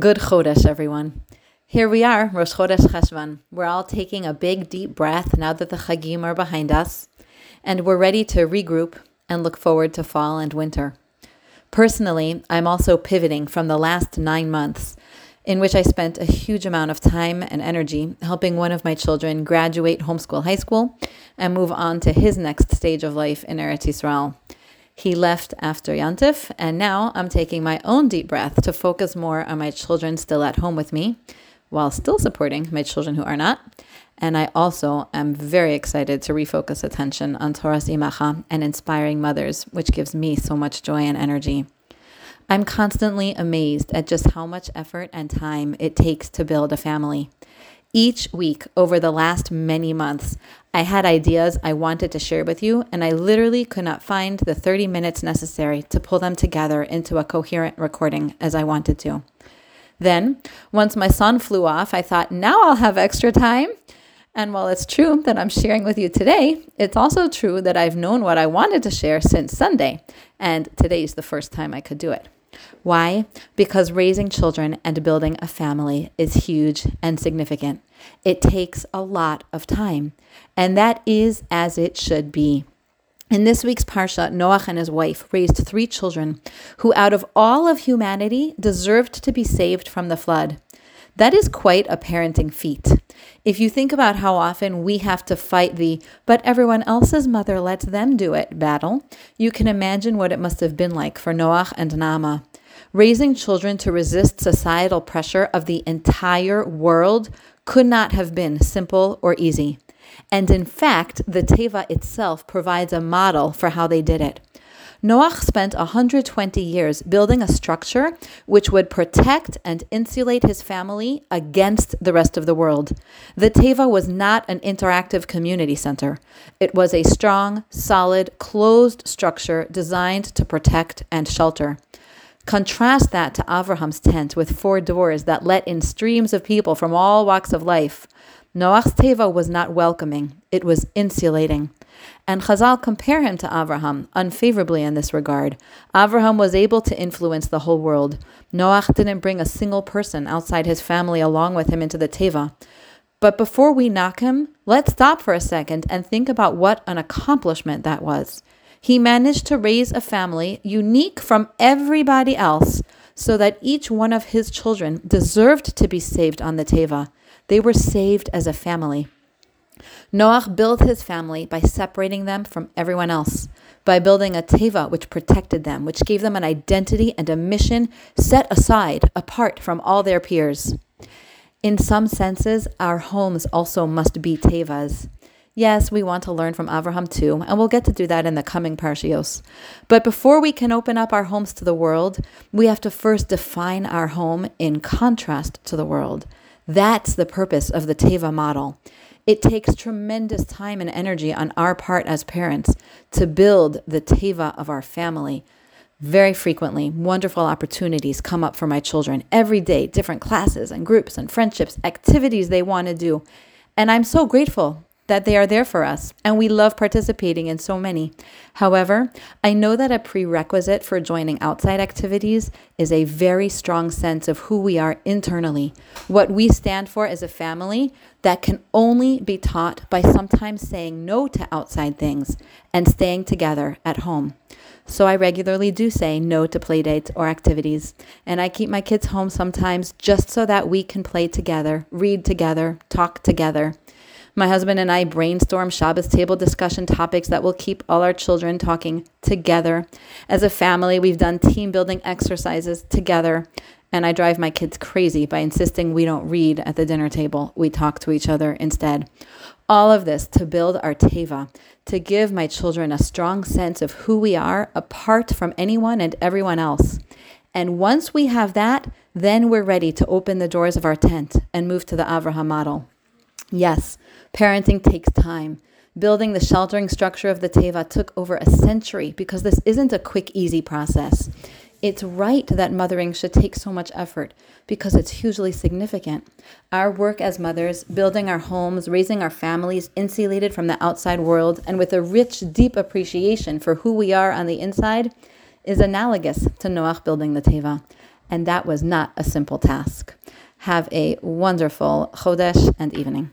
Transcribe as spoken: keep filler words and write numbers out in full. Good Chodesh, everyone. Here we are, Rosh Chodesh Cheshvan. We're all taking a big, deep breath now that the Chagim are behind us, and we're ready to regroup and look forward to fall and winter. Personally, I'm also pivoting from the last nine months, in which I spent a huge amount of time and energy helping one of my children graduate homeschool high school and move on to his next stage of life in Eretz Israel. He left after Yantif, and now I'm taking my own deep breath to focus more on my children still at home with me, while still supporting my children who are not. And I also am very excited to refocus attention on Torah Simacha and Inspiring Mothers, which gives me so much joy and energy. I'm constantly amazed at just how much effort and time it takes to build a family. Each week over the last many months, I had ideas I wanted to share with you, and I literally could not find the thirty minutes necessary to pull them together into a coherent recording as I wanted to. Then, once my son flew off, I thought, now I'll have extra time. And while it's true that I'm sharing with you today, it's also true that I've known what I wanted to share since Sunday, and today's the first time I could do it. Why? Because raising children and building a family is huge and significant. It takes a lot of time, and that is as it should be. In this week's Parsha, Noach and his wife raised three children who, out of all of humanity, deserved to be saved from the flood. That is quite a parenting feat. If you think about how often we have to fight the "but everyone else's mother lets them do it" battle, you can imagine what it must have been like for Noach and Nama. Raising children to resist societal pressure of the entire world could not have been simple or easy. And in fact, the Teva itself provides a model for how they did it. Noach spent one hundred twenty years building a structure which would protect and insulate his family against the rest of the world. The Teva was not an interactive community center. It was a strong, solid, closed structure designed to protect and shelter. Contrast that to Avraham's tent with four doors that let in streams of people from all walks of life. Noach's Teva was not welcoming, it was insulating. And Chazal compare him to Avraham unfavorably in this regard. Avraham was able to influence the whole world. Noach didn't bring a single person outside his family along with him into the Teva. But before we knock him, let's stop for a second and think about what an accomplishment that was. He managed to raise a family unique from everybody else so that each one of his children deserved to be saved on the Teva. They were saved as a family. Noach built his family by separating them from everyone else, by building a Teva which protected them, which gave them an identity and a mission set aside, apart from all their peers. In some senses, our homes also must be Tevas. Yes, we want to learn from Avraham too, and we'll get to do that in the coming Parshios. But before we can open up our homes to the world, we have to first define our home in contrast to the world. That's the purpose of the Teva model. It takes tremendous time and energy on our part as parents to build the Teva of our family. Very frequently, wonderful opportunities come up for my children every day, different classes and groups and friendships, activities they want to do. And I'm so grateful that they are there for us, and we love participating in so many. However, I know that a prerequisite for joining outside activities is a very strong sense of who we are internally, what we stand for as a family, that can only be taught by sometimes saying no to outside things and staying together at home. So I regularly do say no to playdates or activities, and I keep my kids home sometimes just so that we can play together, read together, talk together. My husband and I brainstorm Shabbos table discussion topics that will keep all our children talking together. As a family, we've done team building exercises together, and I drive my kids crazy by insisting we don't read at the dinner table. We talk to each other instead. All of this to build our Teva, to give my children a strong sense of who we are apart from anyone and everyone else. And once we have that, then we're ready to open the doors of our tent and move to the Avraham model. Yes, parenting takes time. Building the sheltering structure of the Teva took over a century because this isn't a quick, easy process. It's right that mothering should take so much effort because it's hugely significant. Our work as mothers, building our homes, raising our families, insulated from the outside world, and with a rich, deep appreciation for who we are on the inside, is analogous to Noach building the Teva. and that was not a simple task. Have a wonderful Chodesh and evening.